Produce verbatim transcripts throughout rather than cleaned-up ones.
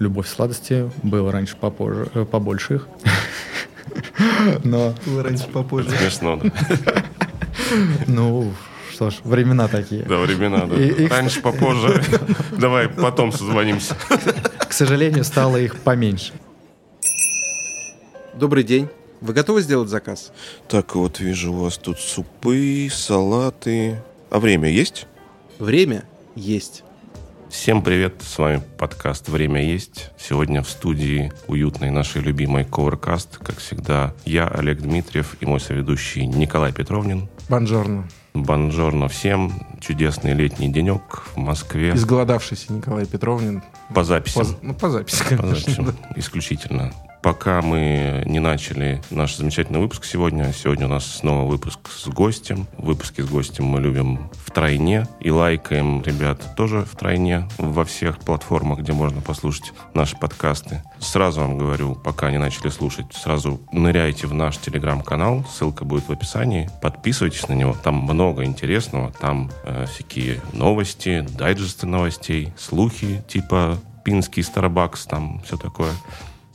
Любовь сладости было раньше попозже, побольше их. Но... Было раньше попозже. Смешно, да. Ну, что ж, времена такие. Да, времена, да. И, раньше, их... попозже. Давай потом созвонимся. К сожалению, стало их поменьше. Добрый день. Вы готовы сделать заказ? Так, вот вижу, у вас тут супы, салаты. А время есть? Время есть. Всем привет, с вами подкаст «Время есть». Сегодня в студии уютной нашей любимой Covercast, как всегда, я, Олег Дмитриев, и мой соведущий Николай Петровнин. Бонжорно. Бонжорно всем. Чудесный летний денек в Москве. Изголодавшийся Николай Петровнин. По записям. По, ну, по записи, конечно. По записям, исключительно. Пока мы не начали наш замечательный выпуск сегодня, сегодня у нас снова выпуск с гостем. Выпуски с гостем мы любим втройне и лайкаем, ребят, тоже втройне во всех платформах, где можно послушать наши подкасты. Сразу вам говорю, пока не начали слушать, сразу ныряйте в наш телеграм-канал, ссылка будет в описании. Подписывайтесь на него, там много интересного, там э, всякие новости, дайджесты новостей, слухи типа «Пинский Starbucks», там все такое.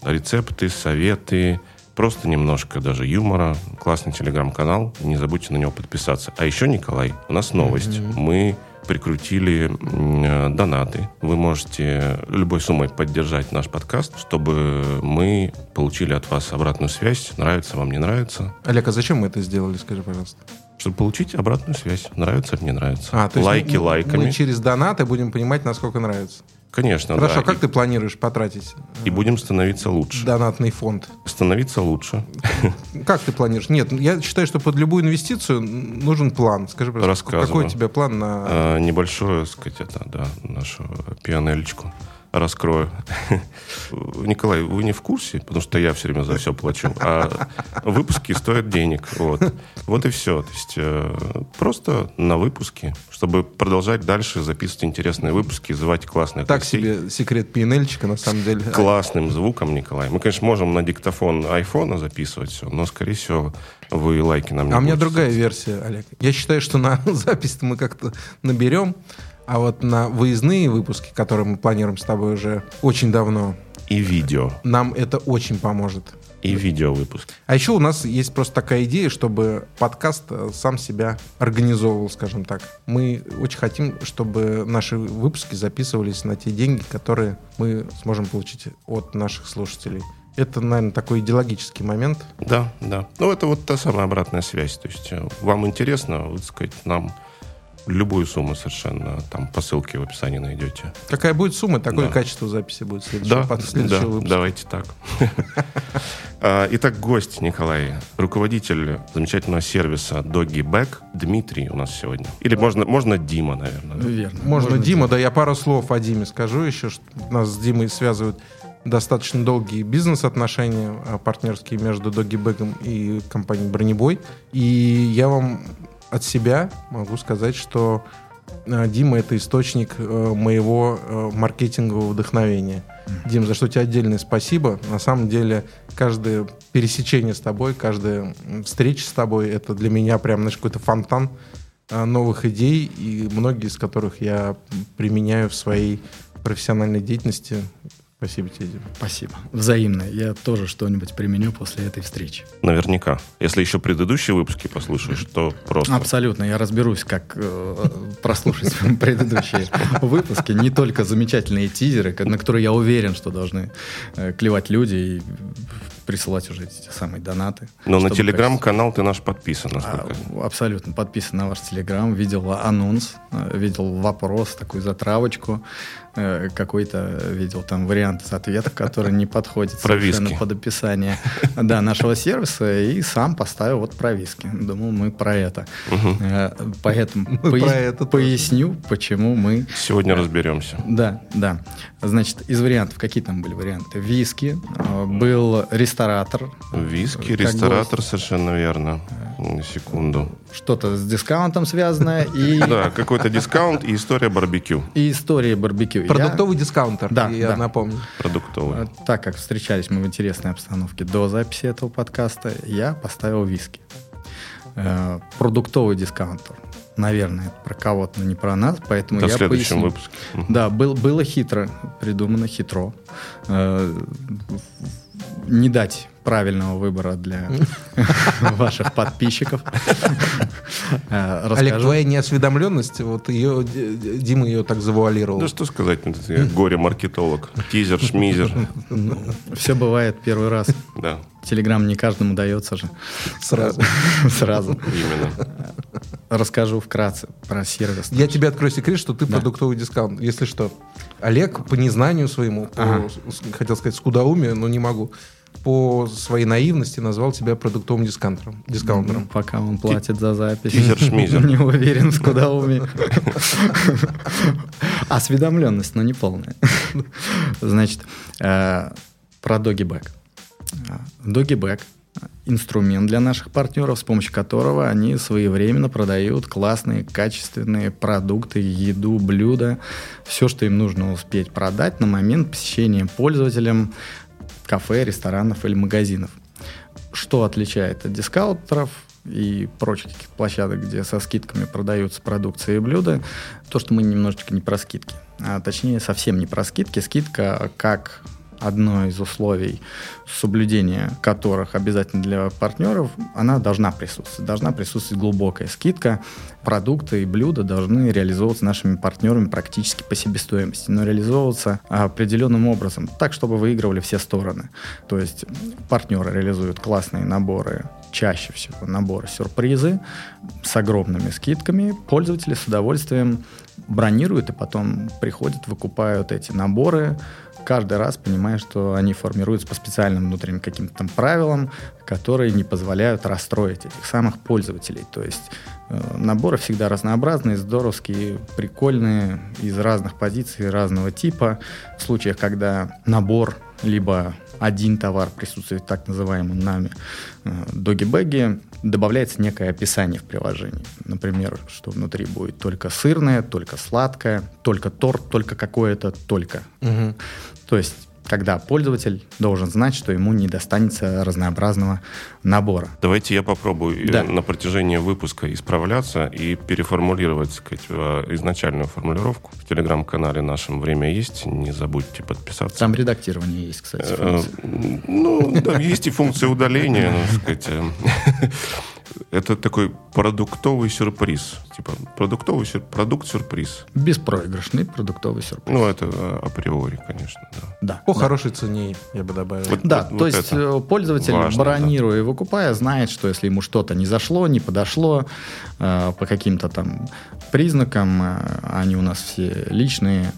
Рецепты, советы, просто немножко даже юмора. Классный телеграм-канал, не забудьте на него подписаться. А еще, Николай, у нас новость. Mm-hmm. Мы прикрутили э, донаты. Вы можете любой суммой поддержать наш подкаст, чтобы мы получили от вас обратную связь. Нравится вам, не нравится. Олег, а зачем мы это сделали, скажи, пожалуйста? Чтобы получить обратную связь. Нравится или не нравится. А, то есть лайки мы, лайками. Мы через донаты будем понимать, насколько нравится. Конечно, хорошо, да. Хорошо, как и... ты планируешь потратить? И будем становиться лучше. Донатный фонд. Становиться лучше. Как ты планируешь? Нет, я считаю, что под любую инвестицию нужен план. Скажи, пожалуйста, какой у тебя план на... А, небольшое, так сказать, это, да, нашу пианелечку раскрою. Николай, вы не в курсе, потому что я все время за все плачу, а выпуски стоят денег. Вот, вот и все. То есть э, просто на выпуске, чтобы продолжать дальше записывать интересные выпуски, звать классных так гостей. Себе секрет пи эн эль-чика, на самом деле. С классным звуком, Николай. Мы, конечно, можем на диктофон айфона записывать все, но, скорее всего, вы лайки нам не а будете. А у меня другая версия, Олег. Я считаю, что на запись мы как-то наберем. А вот на выездные выпуски, которые мы планируем с тобой уже очень давно... И видео. Нам это очень поможет. И видеовыпуск. А еще у нас есть просто такая идея, чтобы подкаст сам себя организовывал, скажем так. Мы очень хотим, чтобы наши выпуски записывались на те деньги, которые мы сможем получить от наших слушателей. Это, наверное, такой идеологический момент. Да, да. Ну, это вот та самая обратная связь. То есть вам интересно, вот, сказать, нам... Любую сумму совершенно. Там по ссылке в описании найдете. Какая будет сумма, такое да. качество записи будет следующего, да, следующего да, выпуска. Давайте так. Итак, гость Николай, руководитель замечательного сервиса DoggyBag, Дмитрий у нас сегодня. Или можно, можно Дима, наверное. Верно. Можно, можно Дима, Дима, да, я пару слов о Диме скажу еще, что нас с Димой связывают достаточно долгие бизнес-отношения партнерские между DoggyBag и компанией Бронебой. И я вам... От себя могу сказать, что Дима — это источник моего маркетингового вдохновения. Дим, за что тебе отдельное спасибо. На самом деле, каждое пересечение с тобой, каждая встреча с тобой — это для меня прям, знаешь, какой-то фонтан новых идей, и многие из которых я применяю в своей профессиональной деятельности. Спасибо тебе, Дима. Спасибо. Взаимно. Я тоже что-нибудь применю после этой встречи. Наверняка. Если еще предыдущие выпуски послушаешь, то просто... Абсолютно. Я разберусь, как прослушать предыдущие выпуски. Не только замечательные тизеры, на которые, я уверен, что должны клевать люди и присылать уже эти самые донаты. Но на телеграм-канал ты наш подписан, насколько... Абсолютно. Подписан на ваш телеграм. Видел анонс, видел вопрос, такую затравочку. Какой-то видел там вариант ответов, который не подходит совершенно под описание да, нашего сервиса, и сам поставил вот про виски. Думал, мы про это. Угу. Поэтому пояс... про это поясню, почему мы... Сегодня разберемся. Да, да. Значит, из вариантов, какие там были варианты? Виски, был ресторатор. Виски, ресторатор, гость. Совершенно верно. На секунду. Что-то с дискаунтом связанное. И... Да, какой-то дискаунт и история барбекю. И история барбекю. Продуктовый я... дискаунтер, да, я да. напомню. Продуктовый. Так как встречались мы в интересной обстановке до записи этого подкаста, я поставил виски. Продуктовый дискаунтер. наверное, про кого-то, но не про нас, поэтому это я поясню. В следующем выпуске. Да, был, было хитро, придумано хитро. Э, не дать правильного выбора для ваших подписчиков. Олег, твоя неосведомленность, вот ее Дима ее так завуалировал. Да что сказать, я горе-маркетолог. Тизер, шмизер. Все бывает первый раз. Да. Телеграм не каждому дается же. Сразу. Сразу. Именно. Расскажу вкратце про сервис. Я тебе открою секрет, что ты продуктовый дискаунт. Если что, Олег по незнанию своему, хотел сказать скудоумию, но не могу, по своей наивности назвал себя продуктовым дискаунтером. дискаунтером. Ну, пока он платит Ти- за запись. Тизер-шмизер. Не уверен, куда умею. Осведомленность, но не полная. Значит, про Doggyback. Doggyback – инструмент для наших партнеров, с помощью которого они своевременно продают классные, качественные продукты, еду, блюда. Все, что им нужно успеть продать на момент посещения пользователям кафе, ресторанов или магазинов. Что отличает от дискаунтеров и прочих площадок, где со скидками продаются продукция и блюда? То, что мы немножечко не про скидки. А точнее, совсем не про скидки. Скидка как одно из условий, соблюдения которых обязательно для партнеров, она должна присутствовать. Должна присутствовать глубокая скидка. Продукты и блюда должны реализовываться нашими партнерами практически по себестоимости, но реализовываться определенным образом, так, чтобы выигрывали все стороны. То есть партнеры реализуют классные наборы, чаще всего наборы-сюрпризы с огромными скидками. Пользователи с удовольствием бронируют и потом приходят, выкупают эти наборы, каждый раз понимая, что они формируются по специальным внутренним каким-то там правилам, которые не позволяют расстроить этих самых пользователей. То есть э, наборы всегда разнообразные, здоровские, прикольные, из разных позиций, разного типа. В случаях, когда набор либо один товар присутствует в так называемом нами Doggyback'е, добавляется некое описание в приложении. Например, что внутри будет только сырное, только сладкое, только торт, только какое-то только. Угу. То есть, когда пользователь должен знать, что ему не достанется разнообразного набора. Давайте я попробую да. на протяжении выпуска исправляться и переформулировать, сказать, изначальную формулировку. В телеграм-канале нашем время есть, не забудьте подписаться. Там редактирование есть, кстати, функции. Ну, там есть и функция удаления, так сказать. Это такой продуктовый сюрприз. Типа продуктовый сюр... продукт-сюрприз. Беспроигрышный продуктовый сюрприз. Ну, это априори, конечно. Да. да. По да. хорошей цене, я бы добавил. Вот, да, вот, то вот есть это. Пользователь, важно, бронируя да. и выкупая, знает, что если ему что-то не зашло, не подошло, э, по каким-то там признакам, э, они у нас все личные.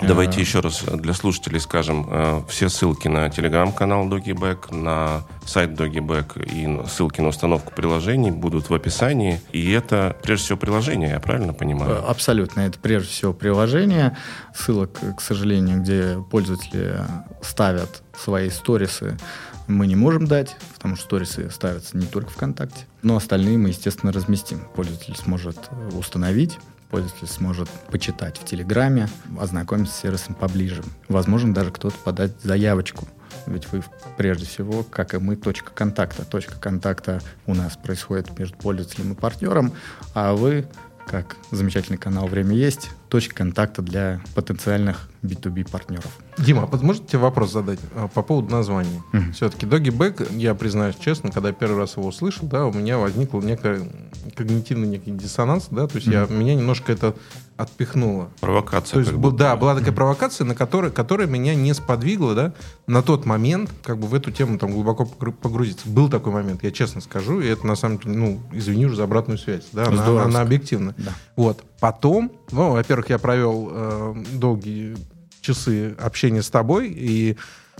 Давайте еще раз для слушателей скажем. Все ссылки на телеграм-канал Doggyback, на сайт Doggyback и ссылки на установку приложений будут в описании. И это, прежде всего, приложение, я правильно понимаю? Абсолютно. Это, прежде всего, приложение. Ссылок, к сожалению, где пользователи ставят свои сторисы, мы не можем дать, потому что сторисы ставятся не только ВКонтакте. Но остальные мы, естественно, разместим. Пользователь сможет установить. Пользователь сможет почитать в Телеграме, ознакомиться с сервисом поближе. Возможно, даже кто-то подать заявочку. Ведь вы, прежде всего, как и мы, точка контакта. Точка контакта у нас происходит между пользователем и партнером, а вы, как замечательный канал «Время есть», точка контакта для потенциальных би ту би партнеров. Дима, а можете тебе вопрос задать по поводу названия? Mm-hmm. Все-таки Doggyback, я признаюсь честно, когда первый раз его услышал, да, у меня возникла некая когнитивный некий диссонанс, да, то есть mm-hmm. я, меня немножко это отпихнуло. Провокация. То есть, как бы. Да, была такая mm-hmm. провокация, на которой, которая меня не сподвигла, да, на тот момент, как бы в эту тему там глубоко погрузиться. Был такой момент, я честно скажу, и это на самом деле, ну, извини уже за обратную связь, да, она, она, она объективна. Да. Вот. Потом, ну, во-первых, я провел э, долгие часы общения с тобой, и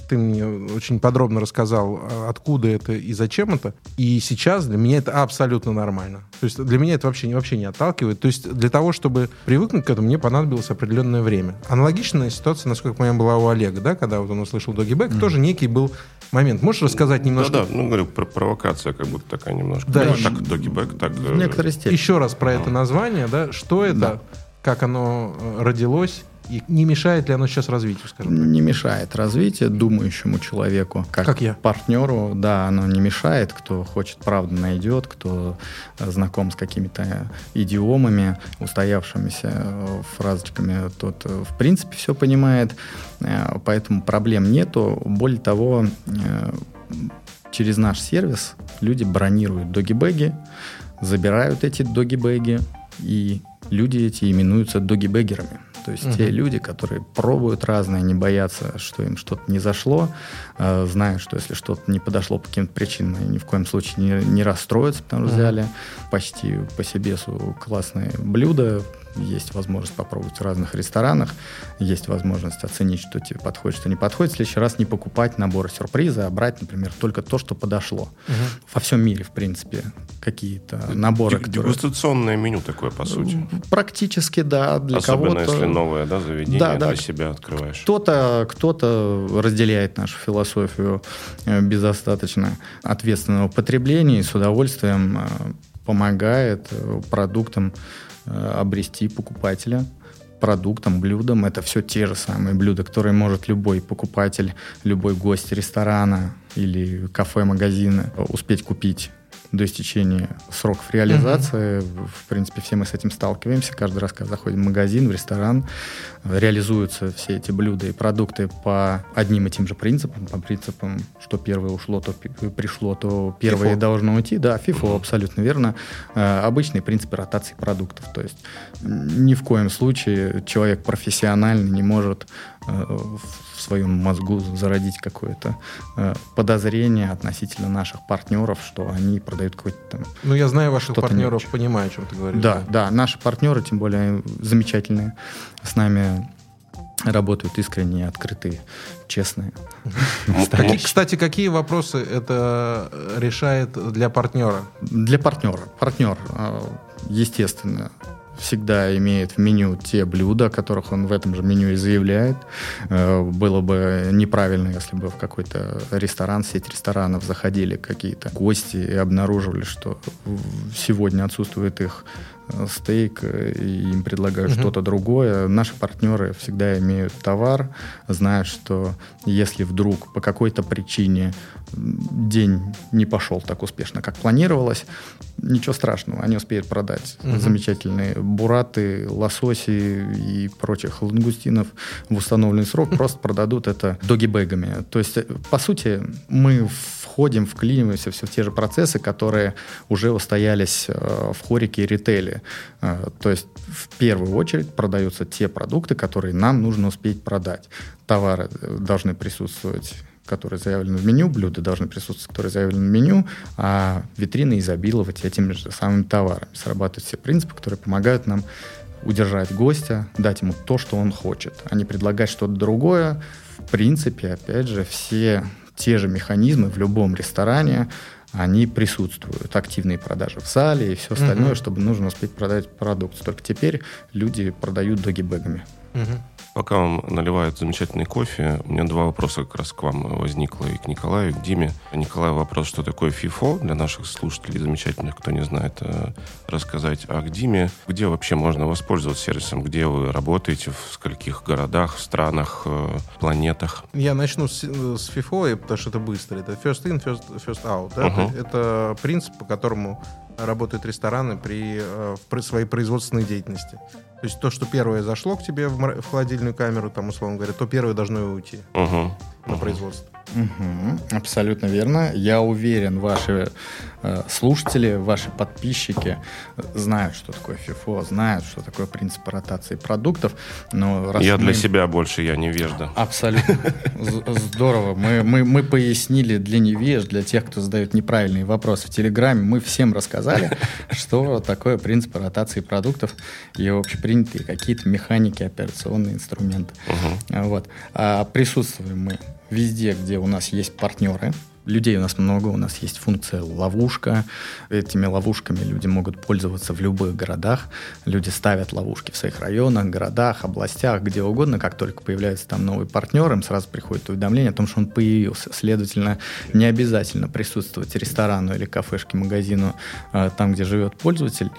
ты мне очень подробно рассказал, откуда это и зачем это. И сейчас для меня это абсолютно нормально. То есть для меня это вообще, вообще не отталкивает. То есть для того, чтобы привыкнуть к этому, мне понадобилось определенное время. Аналогичная ситуация, насколько я понимаю, была у Олега, да, когда вот он услышал Doggyback, mm-hmm. тоже некий был момент. Можешь рассказать немножко? Да, да, ну, говорю, про провокация как будто такая немножко. Да, так, Doggyback, так. В некоторой степени. Еще раз про это название, да, что это, да. как оно родилось. И не мешает ли оно сейчас развитию, скажем так? Не мешает развитию думающему человеку. Как, как я. Партнеру, да, оно не мешает. Кто хочет, правда, найдет. Кто знаком с какими-то идиомами, устоявшимися фразочками, тот, в принципе, все понимает. Поэтому проблем нету. Более того, через наш сервис люди бронируют доги-бэги, забирают эти доги-бэги, и люди эти именуются доги-бэггерами. То есть uh-huh. те люди, которые пробуют разное, не боятся, что им что-то не зашло, э, знают, что если что-то не подошло по каким-то причинам, они ни в коем случае не, не расстроятся, потому что uh-huh. взяли почти по себесу классные блюда, есть возможность попробовать в разных ресторанах, есть возможность оценить, что тебе подходит, что не подходит. В следующий раз не покупать наборы сюрприза, а брать, например, только то, что подошло. Угу. Во всем мире, в принципе, какие-то наборы. Д- дегустационное которые... меню такое, по сути. Практически, да. Для особенно кого-то... если новое, да, заведение да, да. для себя открываешь. Кто-то, кто-то разделяет нашу философию безостаточно ответственного потребления и с удовольствием помогает продуктам обрести покупателя продуктом, блюдом. Это все те же самые блюда, которые может любой покупатель, любой гость ресторана или кафе-магазина успеть купить до истечения сроков реализации. Mm-hmm. В принципе, все мы с этим сталкиваемся. Каждый раз, когда заходим в магазин, в ресторан, реализуются все эти блюда и продукты по одним и тем же принципам, по принципам, что первое ушло, то пришло, то первое фифо. Должно уйти. Да, фифо, абсолютно верно. Обычные принципы ротации продуктов. То есть ни в коем случае человек профессиональный не может в своем мозгу зародить какое-то э, подозрение относительно наших партнеров, что они продают какой-то там... Ну, я знаю ваших партнеров, понимаю, о чем ты говоришь. Да, да, да, наши партнеры, тем более замечательные, с нами работают искренние, открытые, честные. Кстати, какие вопросы это решает для партнера? Для партнера. Партнер, естественно, всегда имеет в меню те блюда, о которых он в этом же меню и заявляет. Было бы неправильно, если бы в какой-то ресторан, сеть ресторанов заходили какие-то гости и обнаруживали, что сегодня отсутствует их стейк, и им предлагают угу. что-то другое. Наши партнеры всегда имеют товар, знают, что если вдруг по какой-то причине день не пошел так успешно, как планировалось, ничего страшного, они успеют продать угу. замечательные бураты, лососи и прочих лангустинов в установленный срок, просто продадут это доги-бэгами. То есть, по сути, мы входим, вклиниваемся все в те же процессы, которые уже устоялись в хорике и ритейле. То есть в первую очередь продаются те продукты, которые нам нужно успеть продать. Товары должны присутствовать, которые заявлены в меню, блюда должны присутствовать, которые заявлены в меню, а витрины изобиловать этими же самыми товарами. Срабатывают все принципы, которые помогают нам удержать гостя, дать ему то, что он хочет, а не предлагать что-то другое. В принципе, опять же, все те же механизмы в любом ресторане, они присутствуют. Активные продажи в зале и все остальное, uh-huh. чтобы нужно успеть продать продукт. Только теперь люди продают доги-бэгами. Uh-huh. Пока вам наливают замечательный кофе, у меня два вопроса как раз к вам возникло, и к Николаю, и к Диме. Николаю вопрос, что такое фифо, для наших слушателей замечательных, кто не знает, рассказать. А к Диме, где вообще можно воспользоваться сервисом, где вы работаете, в скольких городах, в странах, планетах? Я начну с, с фифо, потому что это быстро. Это first in, first, first out. Да? Uh-huh. Это принцип, по которому работают рестораны при, при своей производственной деятельности. То есть то, что первое зашло к тебе в холодильную камеру, там, условно говоря, то первое должно и уйти uh-huh. на uh-huh. производство. Uh-huh. Абсолютно верно. Я уверен, ваши э, слушатели, ваши подписчики знают, что такое фифо, знают, что такое принцип ротации продуктов. Но раз я мы... для себя больше, я невежда. Абсолютно. Здорово. Мы, мы, мы пояснили для невежд, для тех, кто задает неправильные вопросы в Телеграме. Мы всем рассказали, что такое принцип ротации продуктов и общепринятые принятые какие-то механики, операционные инструменты. Uh-huh. Вот. А присутствуем мы везде, где у нас есть партнеры. Людей у нас много, у нас есть функция ловушка. Этими ловушками люди могут пользоваться в любых городах. Люди ставят ловушки в своих районах, городах, областях, где угодно. Как только появляется там новый партнер, им сразу приходит уведомление о том, что он появился. Следовательно, не обязательно присутствовать ресторану или кафешке, магазину там, где живет пользователь.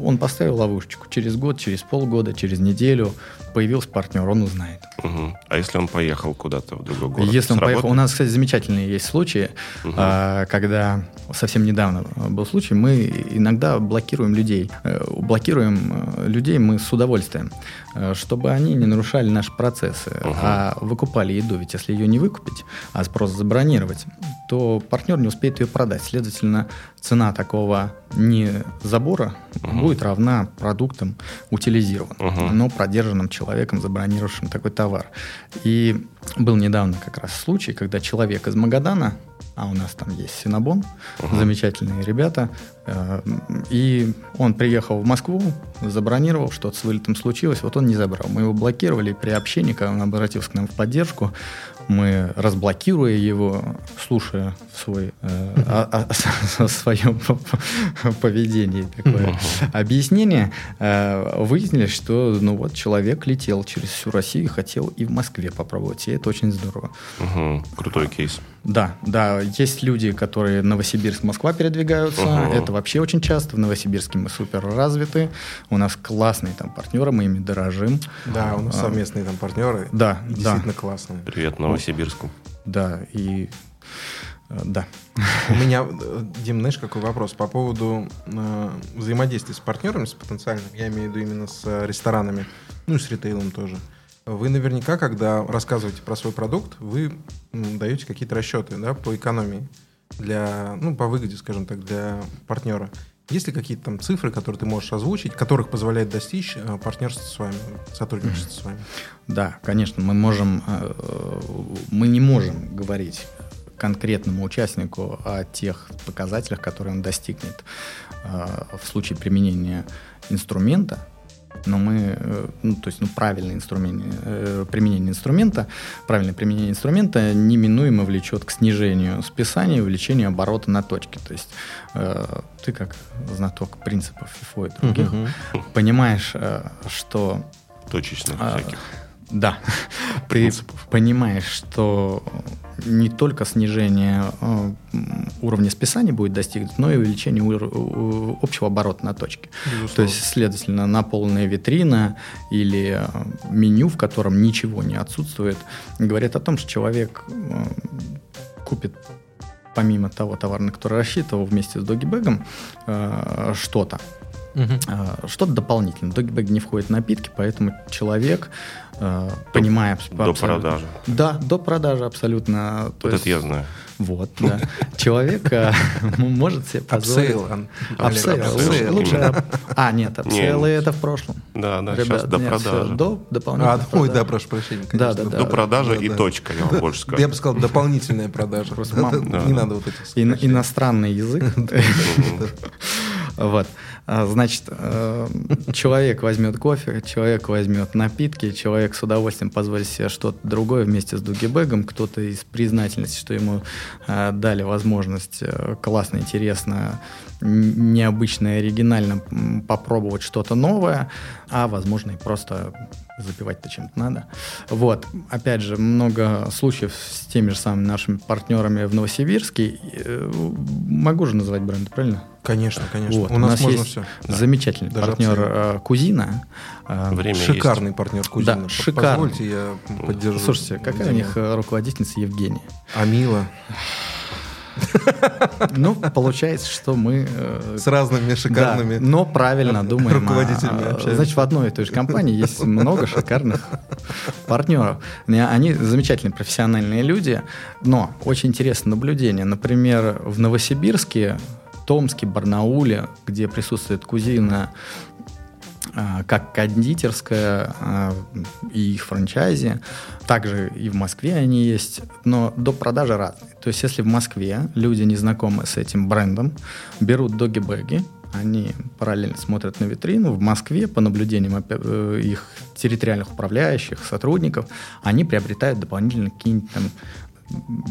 Он поставил ловушечку. Через год, через полгода, через неделю появился партнер, он узнает. Угу. А если он поехал куда-то в другой город? Если он поехал, у нас, кстати, замечательные есть случаи, угу. когда совсем недавно был случай, мы иногда блокируем людей. Блокируем людей мы с удовольствием, чтобы они не нарушали наши процессы, угу. а выкупали еду. Ведь если ее не выкупить, а просто забронировать, то партнер не успеет ее продать. Следовательно, цена такого не забора угу. будет равна продуктам утилизированным, угу. но продержанным человеком, забронировавшим такой товар. И был недавно как раз случай, когда человек из Магадана, а у нас там есть Синабон, угу. замечательные ребята, э- и он приехал в Москву, забронировал, что-то с вылетом случилось, вот он не забрал. Мы его блокировали при общении, когда он обратился к нам в поддержку, мы, разблокируя его, слушая свой, э, о, о, о своем поведении такое объяснение, э, выяснили, что ну вот, человек летел через всю Россию и хотел и в Москве попробовать. И это очень здорово. Угу. Крутой кейс. Да, да. Есть люди, которые Новосибирск-Москва передвигаются. Угу. Это вообще очень часто. В Новосибирске мы супер развиты. У нас классные там партнеры, мы ими дорожим. Да, у нас а, совместные там партнеры. Да, действительно да. классные. Привет, Новосибирску. Да, и... Да. У меня, Дим, знаешь, какой вопрос по поводу э, взаимодействия с партнерами, с потенциальными, я имею в виду именно с ресторанами, ну и с ритейлом тоже. Вы наверняка, когда рассказываете про свой продукт, вы м, даете какие-то расчеты, да, по экономии, для, ну, по выгоде, скажем так, для партнера. Есть ли какие-то там цифры, которые ты можешь озвучить, которых позволяет достичь партнерство с вами, сотрудничество с вами? Да, конечно, мы можем, мы не можем говорить конкретному участнику о тех показателях, которые он достигнет в случае применения инструмента, но мы, ну, то есть, ну, правильное инструмент, применение инструмента, правильное применение инструмента неминуемо влечет к снижению списания и увеличению оборота на точке. То есть э, ты, как знаток принципов ФИФО и других, угу. понимаешь, э, что... Точечных э, всяких. Да. Ты понимаешь, что не только снижение э, уровня списания будет достигнуто, но и увеличение ур- общего оборота на точке. Безусловно. То есть, следовательно, наполненная витрина или меню, в котором ничего не отсутствует, говорит о том, что человек э, купит, помимо того товара, на который рассчитывал, вместе с доггибэгом э, что-то. Угу. Что-то дополнительное. В доггибэг не входят напитки, поэтому человек, э, понимая... До абсолютно, продажи. Да, до продажи абсолютно. Вот это есть, я знаю. Вот, да. Человек может себе позволить... Апсейл. Лучше... А, нет, апсейлы это в прошлом. Да, да, сейчас до продажи. До дополнительной продажи. Ой, да, прошу прощения. До продажи и точка, я вам больше скажу. Я бы сказал, дополнительная продажа. Не надо вот этих... Иностранный язык. Вот. Значит, человек возьмет кофе, человек возьмет напитки, человек с удовольствием позволит себе что-то другое вместе с доггибэгом, кто-то из признательности, что ему дали возможность классно, интересно, необычно, оригинально попробовать что-то новое, а, возможно, и просто запивать-то чем-то надо. Вот. Опять же, много случаев с теми же самыми нашими партнерами в Новосибирске. Могу же называть бренд, правильно? Конечно, конечно. Вот. У, У нас, нас можно есть все. Замечательный да. партнер Даже Кузина. Время шикарный есть. партнер Кузина. Да, шикарный. Позвольте, я поддержу. Слушайте, какая Дима. у них руководительница Евгения? Амила. Ну, получается, что мы... С разными шикарными... Да, но правильно думаем. Руководителями общаемся. Значит, в одной и той же компании есть много шикарных партнеров. Они замечательные профессиональные люди, но очень интересное наблюдение. Например, в Новосибирске, Томске, Барнауле, где присутствует Кузина как кондитерская и их франчайзи, также и в Москве они есть, но до продажи разные. То есть если в Москве люди, не знакомые с этим брендом, берут доггибэги, они параллельно смотрят на витрину. В Москве, по наблюдениям их территориальных управляющих, сотрудников, они приобретают дополнительно какие-нибудь там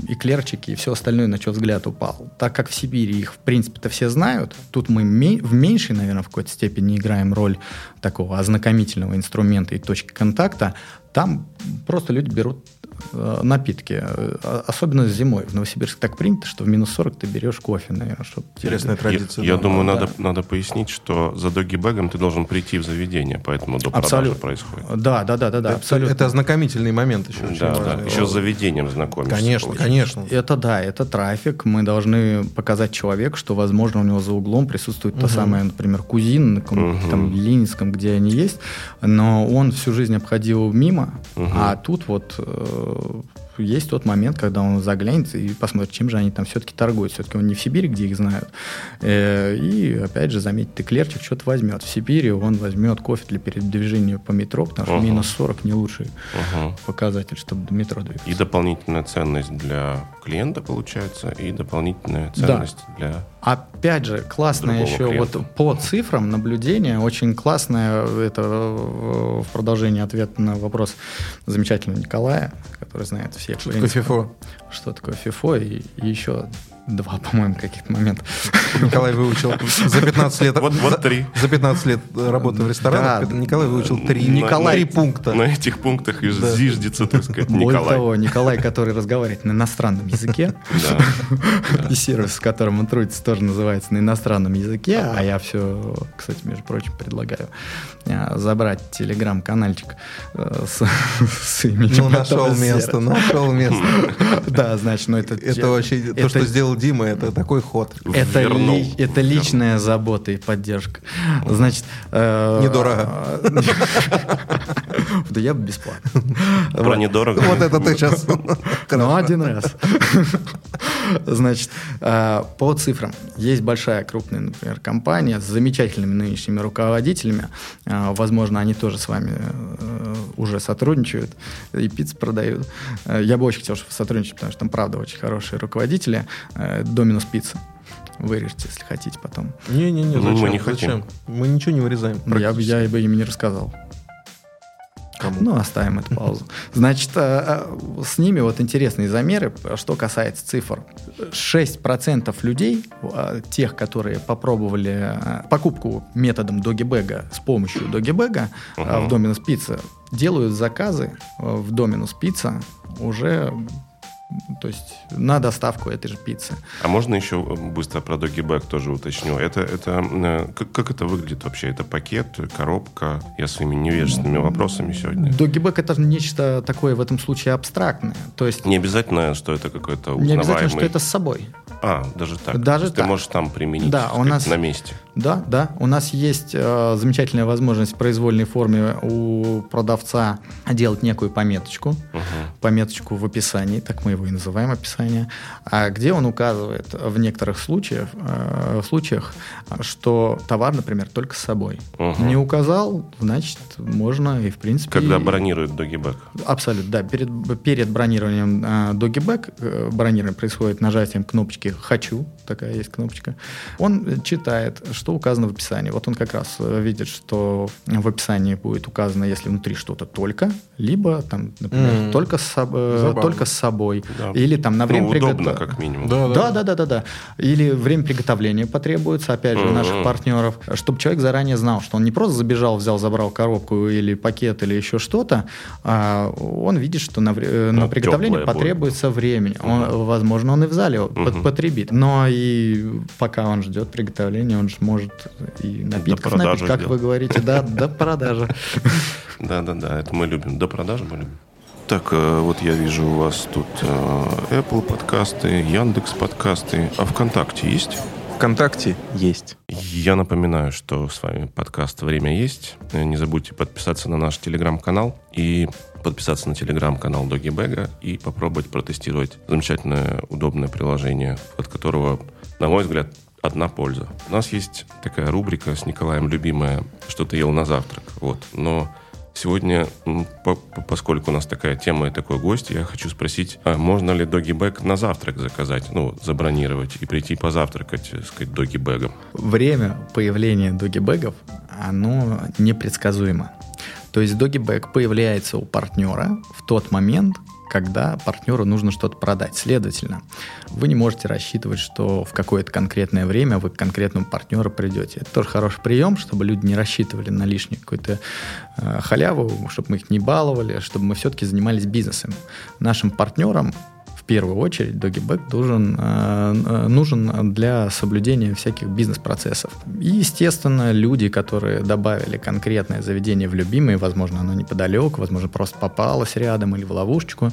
эклерчики и все остальное, на что взгляд упал. Так как в Сибири их, в принципе-то, все знают, тут мы ме- в меньшей, наверное, в какой-то степени играем роль такого ознакомительного инструмента и точки контакта. Там просто люди берут напитки. Особенно зимой. В Новосибирске так принято, что в минус сорок ты берешь кофе, наверное. Интересная тебе... традиция. Я, я думаю, да. надо, надо пояснить, что за доги-бэгом ты должен прийти в заведение, поэтому до продажи происходит. Да, да, да, да, да. Это, абсолютно. Это ознакомительный момент еще. Да, да. Еще с заведением знакомишься. Конечно, конечно. Это да, это трафик. Мы должны показать человеку, что, возможно, у него за углом присутствует угу. та самая, например, Кузин, на каком-то там Ленинском, где они есть, но он всю жизнь обходил мимо, угу. а тут вот э, есть тот момент, когда он заглянется и посмотрит, чем же они там все-таки торгуют. Все-таки он не в Сибири, где их знают. Э, и, опять же, заметит, эклерчик что-то возьмет. В Сибири он возьмет кофе для передвижения по метро, потому что угу. минус сорок не лучший угу. показатель, чтобы до метро двигаться. И дополнительная ценность для клиента, получается, и дополнительная ценность да. для... Опять же, классное еще клиента. Вот по цифрам наблюдение, очень классное, это в продолжении ответа на вопрос замечательного Николая, который знает всех. Что такое ФИФО? Что такое ФИФО и, и еще два, по-моему, каких-то моментов. Николай выучил за пятнадцать лет... Вот, вот три. За пятнадцать лет работы в ресторанах да, Николай выучил три, Николай, три пункта. На этих пунктах да. зиждется, так сказать, Николай. Более того, Николай, который разговаривает на иностранном языке, и сервис, с которым он трудится, тоже называется на иностранном языке, а я все, кстати, между прочим, предлагаю забрать телеграм-канальчик с именем. Ну, нашел место, нашел место. Да, значит, ну это... Это вообще то, что сделал Дима, это такой ход. Это, ли, это личная забота и поддержка. Значит... Э, недорого. Да я бы бесплатно. Про недорого. Вот это ты сейчас... Ну, один раз. Значит, по цифрам. Есть большая, крупная, например, компания с замечательными нынешними руководителями. Возможно, они тоже с вами уже сотрудничают и пиццу продают. Я бы очень хотел, чтобы сотрудничать, потому что там, правда, очень хорошие руководители. Доминус пицца. Вырежьте, если хотите, потом. Не-не-не, зачем? Мы не хотим. Мы ничего не вырезаем. Я, я бы им не рассказал. Кому? Ну, оставим эту паузу. Значит, с ними вот интересные замеры, что касается цифр. шесть процентов людей, тех, которые попробовали покупку методом догибэга, с помощью догибэга uh-huh. в Доминус Пицца, делают заказы в Доминус Пицца уже... То есть на доставку этой же пиццы. А можно еще быстро про догибэг тоже уточню? Это, это, как, как это выглядит вообще? Это пакет, коробка? Я своими невежественными вопросами сегодня. Догибэг — это нечто такое в этом случае абстрактное. То есть, не обязательно, что это какой-то узнаваемый... Не обязательно, что это с собой. А, даже так. Даже так. Ты можешь там применить, да, сказать, у нас... на месте. Да, да. У нас есть э, замечательная возможность в произвольной форме у продавца делать некую пометочку. Угу. Пометочку в описании, так мы его и называем описание, а где он указывает в некоторых случаях, э, случаях, что товар, например, только с собой. Угу. Не указал, значит, можно и в принципе... Когда бронируют догибэг. Абсолютно, да. Перед, перед бронированием э, догибэг, э, бронирование происходит нажатием кнопочки «Хочу», такая есть кнопочка, он читает, что указано в описании. Вот он как раз видит, что в описании будет указано, если внутри что-то только, либо, там, например, mm-hmm. только, с, э, только с собой. Да. Или там на время ну, приготовления. Удобно, как минимум. Да, да, да, да, да, да, да. Или время приготовления потребуется, опять же, у mm-hmm. наших партнеров, чтобы человек заранее знал, что он не просто забежал, взял, забрал коробку или пакет, или еще что-то, а он видит, что на, э, на ну, приготовление потребуется будет. Времени. Он, mm-hmm. возможно, он и в зале mm-hmm. потребит. Но и пока он ждет приготовления, он же может и напитков напить, как вы говорите. Да, до продажи. Да, да, да, это мы любим. До продажи мы любим. Так, вот я вижу у вас тут Apple подкасты, Яндекс подкасты. А ВКонтакте есть? ВКонтакте есть. Я напоминаю, что с вами подкаст «Время есть». Не забудьте подписаться на наш телеграм-канал и подписаться на телеграм-канал Догибэга и попробовать протестировать замечательное, удобное приложение, от которого, на мой взгляд, одна польза. У нас есть такая рубрика с Николаем любимая «Что ты ел на завтрак». Вот. Но сегодня, поскольку у нас такая тема и такой гость, я хочу спросить, а можно ли догибэг на завтрак заказать, ну, забронировать и прийти позавтракать, так сказать, догибэгом? Время появления догибэгов, оно непредсказуемо. То есть догибэг появляется у партнера в тот момент, когда партнеру нужно что-то продать. Следовательно, вы не можете рассчитывать, что в какое-то конкретное время вы к конкретному партнеру придете. Это тоже хороший прием, чтобы люди не рассчитывали на лишнюю какую-то э, халяву, чтобы мы их не баловали, чтобы мы все-таки занимались бизнесом. Нашим партнерам в первую очередь Doggyback нужен, э, нужен для соблюдения всяких бизнес-процессов. И, естественно, люди, которые добавили конкретное заведение в любимые, возможно, оно неподалеку, возможно, просто попалось рядом или в ловушечку,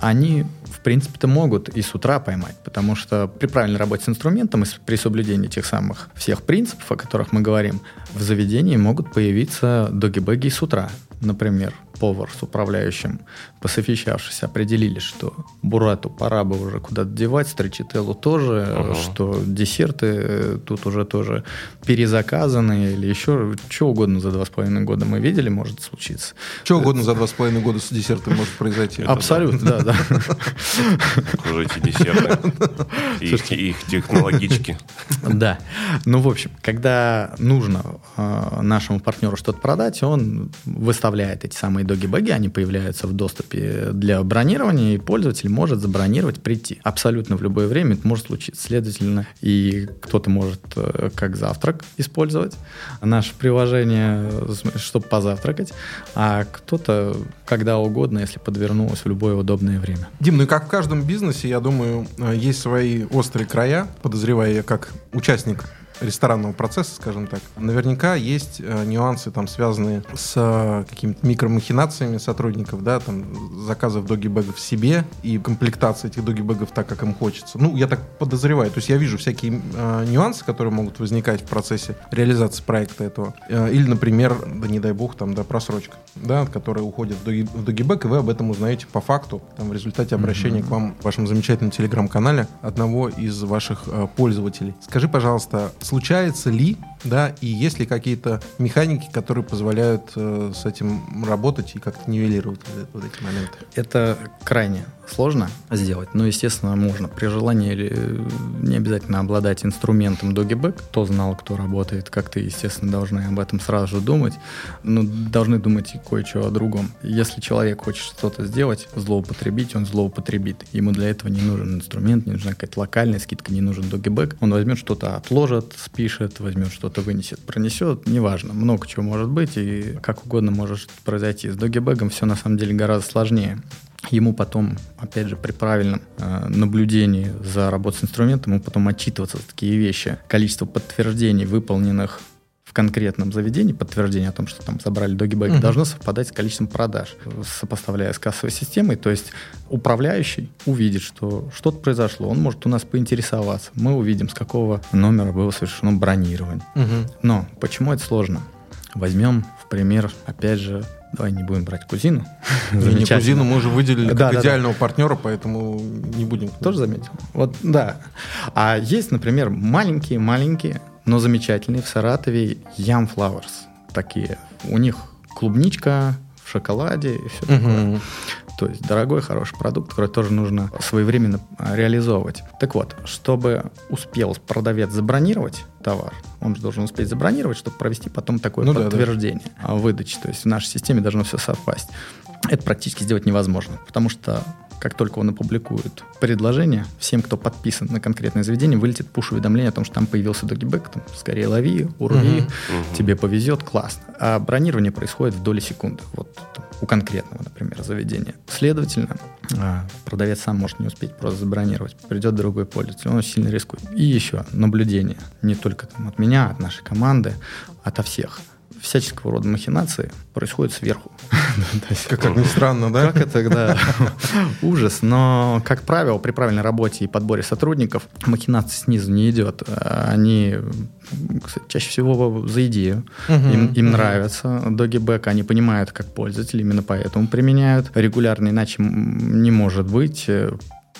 они, в принципе-то, могут и с утра поймать, потому что при правильной работе с инструментом и при соблюдении тех самых всех принципов, о которых мы говорим, в заведении могут появиться доггибэги с утра. Например, повар с управляющим, посовещавшись, определили, что бурату пора бы уже куда-то девать, строчителлу тоже, ага. что десерты тут уже тоже перезаказаны или еще что угодно за два с половиной года мы видели, может случиться. Что угодно за два с половиной года с десертом может произойти. Абсолютно, да, да. Уже эти десерты и их технологички. Да. Ну, в общем, когда нужно нашему партнеру что-то продать, он выставляет эти самые доггибэги, они появляются в доступе для бронирования, и пользователь может забронировать, прийти. Абсолютно в любое время это может случиться. Следовательно, и кто-то может как завтрак использовать наше приложение, чтобы позавтракать, а кто-то когда угодно, если подвернулось в любое удобное время. Дим, ну и как в каждом бизнесе, я думаю, есть свои острые края, подозревая я как участник ресторанного процесса, скажем так, наверняка есть э, нюансы, там, связанные с э, какими-то микромахинациями сотрудников, да, там, заказов доггибэгов себе и комплектации этих доггибэгов так, как им хочется. Ну, я так подозреваю, то есть я вижу всякие э, нюансы, которые могут возникать в процессе реализации проекта этого. Э, или, например, да не дай бог, там, да, просрочка, да, которая уходит в доггибэг, и вы об этом узнаете по факту, там, в результате обращения mm-hmm. к вам в вашем замечательном телеграм-канале одного из ваших э, пользователей. Скажи, пожалуйста, случается ли, да, и есть ли какие-то механики, которые позволяют э, с этим работать и как-то нивелировать вот эти моменты? Это крайне сложно сделать, но, естественно, можно. При желании не обязательно обладать инструментом Doggyback. Кто знал, кто работает, как-то, естественно, должны об этом сразу же думать. Но должны думать и кое-что о другом. Если человек хочет что-то сделать, злоупотребить, он злоупотребит. Ему для этого не нужен инструмент, не нужна какая-то локальная скидка, не нужен Doggyback. Он возьмет что-то, отложит, спишет, возьмет что-то, вынесет, пронесет, неважно. Много чего может быть, и как угодно может произойти. С Doggyback'ом все, на самом деле, гораздо сложнее. Ему потом, опять же, при правильном э, наблюдении за работой с инструментом, ему потом отчитываться за такие вещи. Количество подтверждений, выполненных в конкретном заведении, подтверждение о том, что там забрали доггибэг, угу. должно совпадать с количеством продаж, сопоставляя с кассовой системой. То есть управляющий увидит, что что-то произошло, он может у нас поинтересоваться. Мы увидим, с какого номера было совершено бронирование. Угу. Но почему это сложно? Возьмем, в пример, опять же, давай не будем брать кузину. Не кузину, мы уже выделили да, как да, идеального да. партнера, поэтому не будем. Тоже заметил? Вот, да. А есть, например, маленькие-маленькие, но замечательные в Саратове Yum Flowers. Такие. У них клубничка в шоколаде и все такое. Угу. То есть дорогой, хороший продукт, который тоже нужно своевременно реализовывать. Так вот, чтобы успел продавец забронировать товар, он же должен успеть забронировать, чтобы провести потом такое ну, подтверждение да, да. выдачи. То есть в нашей системе должно все совпасть. Это практически сделать невозможно, потому что как только он опубликует предложение, всем, кто подписан на конкретное заведение, вылетит пуш-уведомление о том, что там появился доггибэг, там, скорее лови, урви, угу. тебе повезет, классно. А бронирование происходит в доли секунды, вот там, у конкретного, например, заведения. Следовательно, а. продавец сам может не успеть просто забронировать, придет другой пользователь, он сильно рискует. И еще наблюдение, не только там, от меня, от нашей команды, ото всех. Всяческого рода махинации происходят сверху. Как ни странно, да? Как это, да. Ужас. Но, как правило, при правильной работе и подборе сотрудников махинация снизу не идет. Они кстати, чаще всего за идею. Им, им нравится доггибэг, они понимают, как пользователи, именно поэтому применяют. Регулярно иначе не может быть.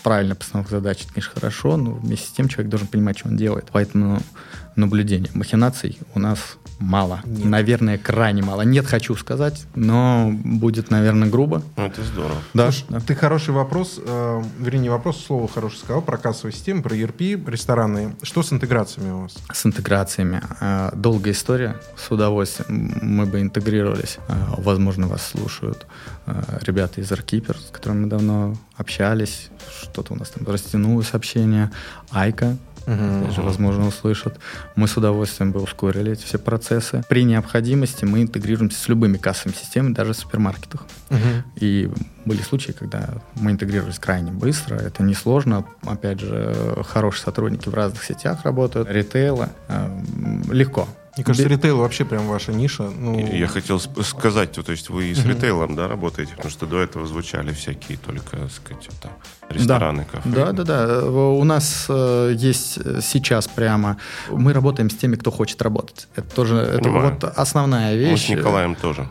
Правильная постановка задач, это, конечно, хорошо, но вместе с тем человек должен понимать, что он делает. Поэтому наблюдение махинаций у нас мало. Нет. Наверное, крайне мало. Нет, хочу сказать, но будет, наверное, грубо. Это здорово. Да. Слушай, да. Ты хороший вопрос, э, вернее, не вопрос, слово хорошее сказал, про кассовые системы, про и эр пи, рестораны. Что с интеграциями у вас? С интеграциями. Э, долгая история. С удовольствием мы бы интегрировались. Э, возможно, вас слушают э, ребята из AirKeeper, с которыми мы давно общались. Что-то у нас там растянулось общение. Айка. Uh-huh. Даже, возможно, услышат. Мы с удовольствием бы ускорили эти все процессы. При необходимости мы интегрируемся с любыми кассовыми системами, даже в супермаркетах. Uh-huh. И были случаи, когда мы интегрировались крайне быстро. Это несложно. Опять же, хорошие сотрудники в разных сетях работают, ритейла. Э, легко. Мне кажется, ритейл вообще прям ваша ниша. Ну... Я хотел сказать, то есть вы и с mm-hmm. ритейлом, да, работаете, потому что до этого звучали всякие только, так сказать, там, рестораны, да. Кафе. Да, да, да. У нас э, есть сейчас прямо... Мы работаем с теми, кто хочет работать. Это тоже это вот основная вещь. Мы с Николаем тоже.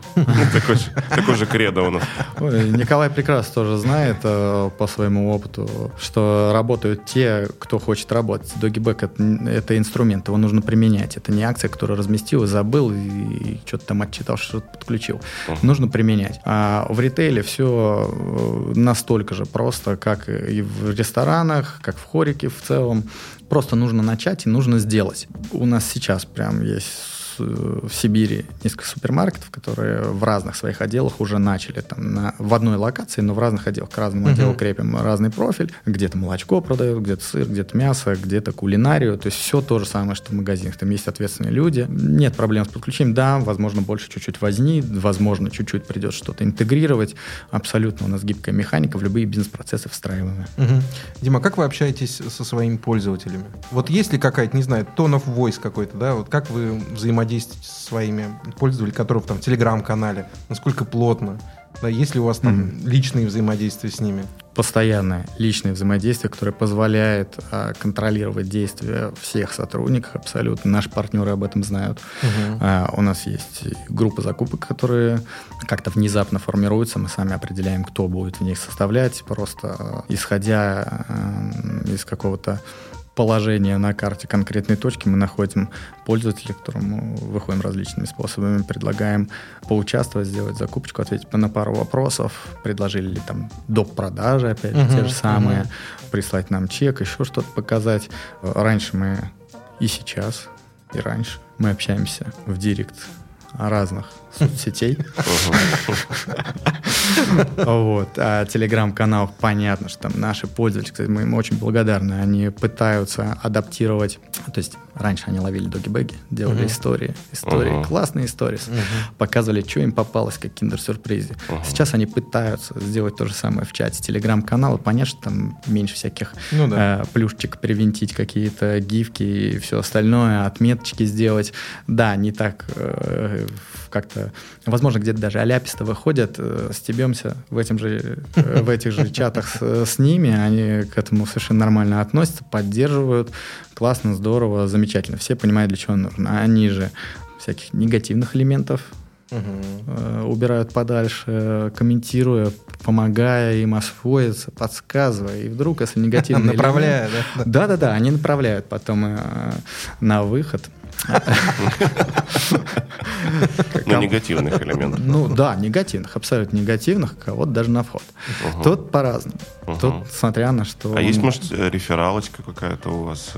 Такой же кредо у нас. Николай прекрасно тоже знает по своему опыту, что работают те, кто хочет работать. Догибэк — это инструмент, его нужно применять. Это не акция, которая разместил и забыл, и что-то там отчитал, что-то подключил. Uh-huh. Нужно применять. А в ритейле все настолько же просто, как и в ресторанах, как в хорике в целом. Просто нужно начать и нужно сделать. У нас сейчас прям есть в Сибири несколько супермаркетов, которые в разных своих отделах уже начали там, на, в одной локации, но в разных отделах. К разному uh-huh. отделу крепим разный профиль. Где-то молочко продают, где-то сыр, где-то мясо, где-то кулинарию. То есть все то же самое, что в магазинах. Там есть ответственные люди. Нет проблем с подключением. Да, возможно, больше чуть-чуть возни, возможно, чуть-чуть придется что-то интегрировать. Абсолютно у нас гибкая механика в любые бизнес-процессы встраиваемые. Uh-huh. Дима, как вы общаетесь со своими пользователями? Вот есть ли какая-то, не знаю, tone of voice какой-то, да? Вот как вы взаимодействуете действовать со своими пользователями, которых там в Телеграм-канале, насколько плотно, да, есть ли у вас там mm-hmm. личные взаимодействия с ними? Постоянное личное взаимодействие, которое позволяет а, контролировать действия всех сотрудников абсолютно. Наши партнеры об этом знают. Uh-huh. А, у нас есть группа закупок, которые как-то внезапно формируются. Мы сами определяем, кто будет в них составлять. Просто а, исходя а, из какого-то положение на карте конкретной точки, мы находим пользователя, которому выходим различными способами, предлагаем поучаствовать, сделать закупочку, ответить на пару вопросов, предложили ли там доп. Продажи, опять же, uh-huh, те же самые, uh-huh. прислать нам чек, еще что-то показать. Раньше мы и сейчас, и раньше мы общаемся в директ разных соцсетей. Вот. А телеграм-канал, понятно, что там наши пользователи, кстати, мы им очень благодарны, они пытаются адаптировать, то есть раньше они ловили доги-бэги, делали истории, истории, классные истории, показывали, что им попалось, как киндер-сюрпризы. Сейчас они пытаются сделать то же самое в чате телеграм-канала, понятно, что там меньше всяких плюшечек привинтить, какие-то гифки и все остальное, отметочки сделать. Да, не так как-то, возможно, где-то даже аляписто выходят, стебемся в, этим же, в этих же чатах с, с ними, они к этому совершенно нормально относятся, поддерживают, классно, здорово, замечательно, все понимают, для чего нужно. Они же всяких негативных элементов угу. убирают подальше, комментируя, помогая им освоиться, подсказывая. И вдруг, если негативные элементы... Направляя, да? Да-да-да, они направляют потом на выход... Ну, негативных элементов. Ну, да, негативных, абсолютно негативных, кого-то даже на вход. Тут по-разному. Тут, смотря на что... А есть, может, рефералочка какая-то у вас?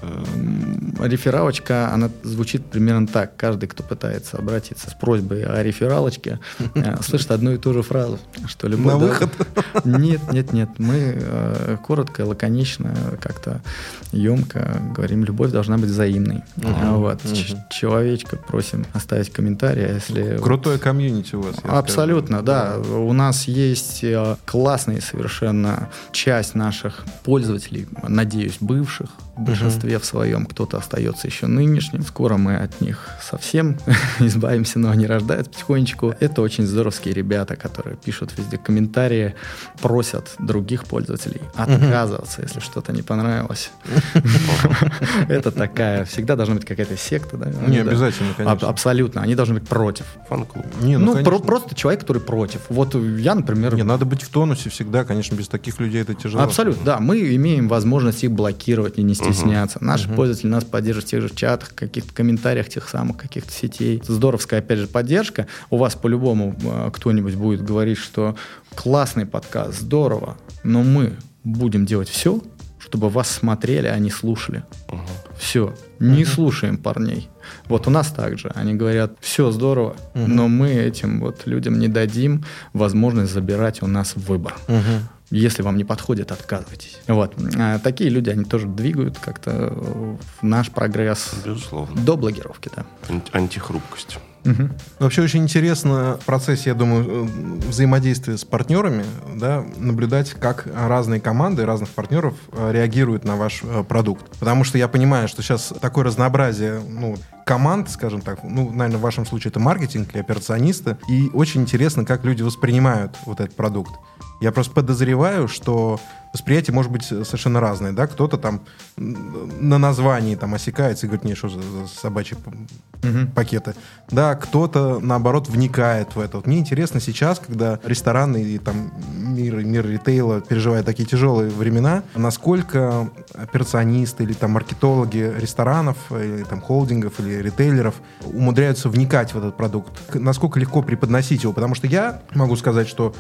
Рефералочка, она звучит примерно так. Каждый, кто пытается обратиться с просьбой о рефералочке, слышит одну и ту же фразу, что любой... На выход? Нет, нет, нет. Мы коротко, лаконично, как-то емко говорим, любовь должна быть взаимной. Вот. Человечка, просим оставить комментарий, если... Крутое комьюнити у вас. Абсолютно, да. да. У нас есть классная совершенно часть наших пользователей, надеюсь, бывших, в большинстве uh-huh. в своем, кто-то остается еще нынешним. Скоро мы от них совсем избавимся, но они рождаются потихонечку. Это очень здоровские ребята, которые пишут везде комментарии, просят других пользователей отказываться, uh-huh. если что-то не понравилось. Это такая, всегда должна быть какая-то секта, Не да. обязательно, конечно. А, абсолютно. Они должны быть против. Фан-клуб. Не, ну, ну про- просто человек, который против. Вот я, например... Не, надо быть в тонусе всегда, конечно, без таких людей это тяжело. Абсолютно, да. Мы имеем возможность их блокировать и не стесняться. Угу. Наши угу. пользователи нас поддерживают в тех же чатах, каких-то комментариях тех самых, каких-то сетей. Здоровская, опять же, поддержка. У вас по-любому кто-нибудь будет говорить, что классный подкаст, здорово, но мы будем делать все, чтобы вас смотрели, а не слушали. Угу. Все. Не угу. слушаем парней. Вот у нас так же. Они говорят, все здорово, угу. но мы этим вот людям не дадим возможность забирать у нас выбор. Угу. Если вам не подходит, отказывайтесь. Вот. А такие люди, они тоже двигают как-то наш прогресс. Безусловно. До блогировки, да. Антихрупкость. Угу. Вообще очень интересно в процессе, я думаю, взаимодействия с партнерами, да, наблюдать, как разные команды разных партнеров реагируют на ваш продукт. Потому что я понимаю, что сейчас такое разнообразие, ну, команд, скажем так, ну, наверное, в вашем случае это маркетинг или операционисты, и очень интересно, как люди воспринимают вот этот продукт. Я просто подозреваю, что восприятие может быть совершенно разное, да? Кто-то там на названии там осекается и говорит, не, что за, за собачьи угу. пакеты. Да, кто-то, наоборот, вникает в это. Вот мне интересно сейчас, когда рестораны и там мир, мир ритейла переживают такие тяжелые времена, насколько операционисты или там маркетологи ресторанов, или там холдингов, или ритейлеров умудряются вникать в этот продукт. Насколько легко преподносить его. Потому что я могу сказать, что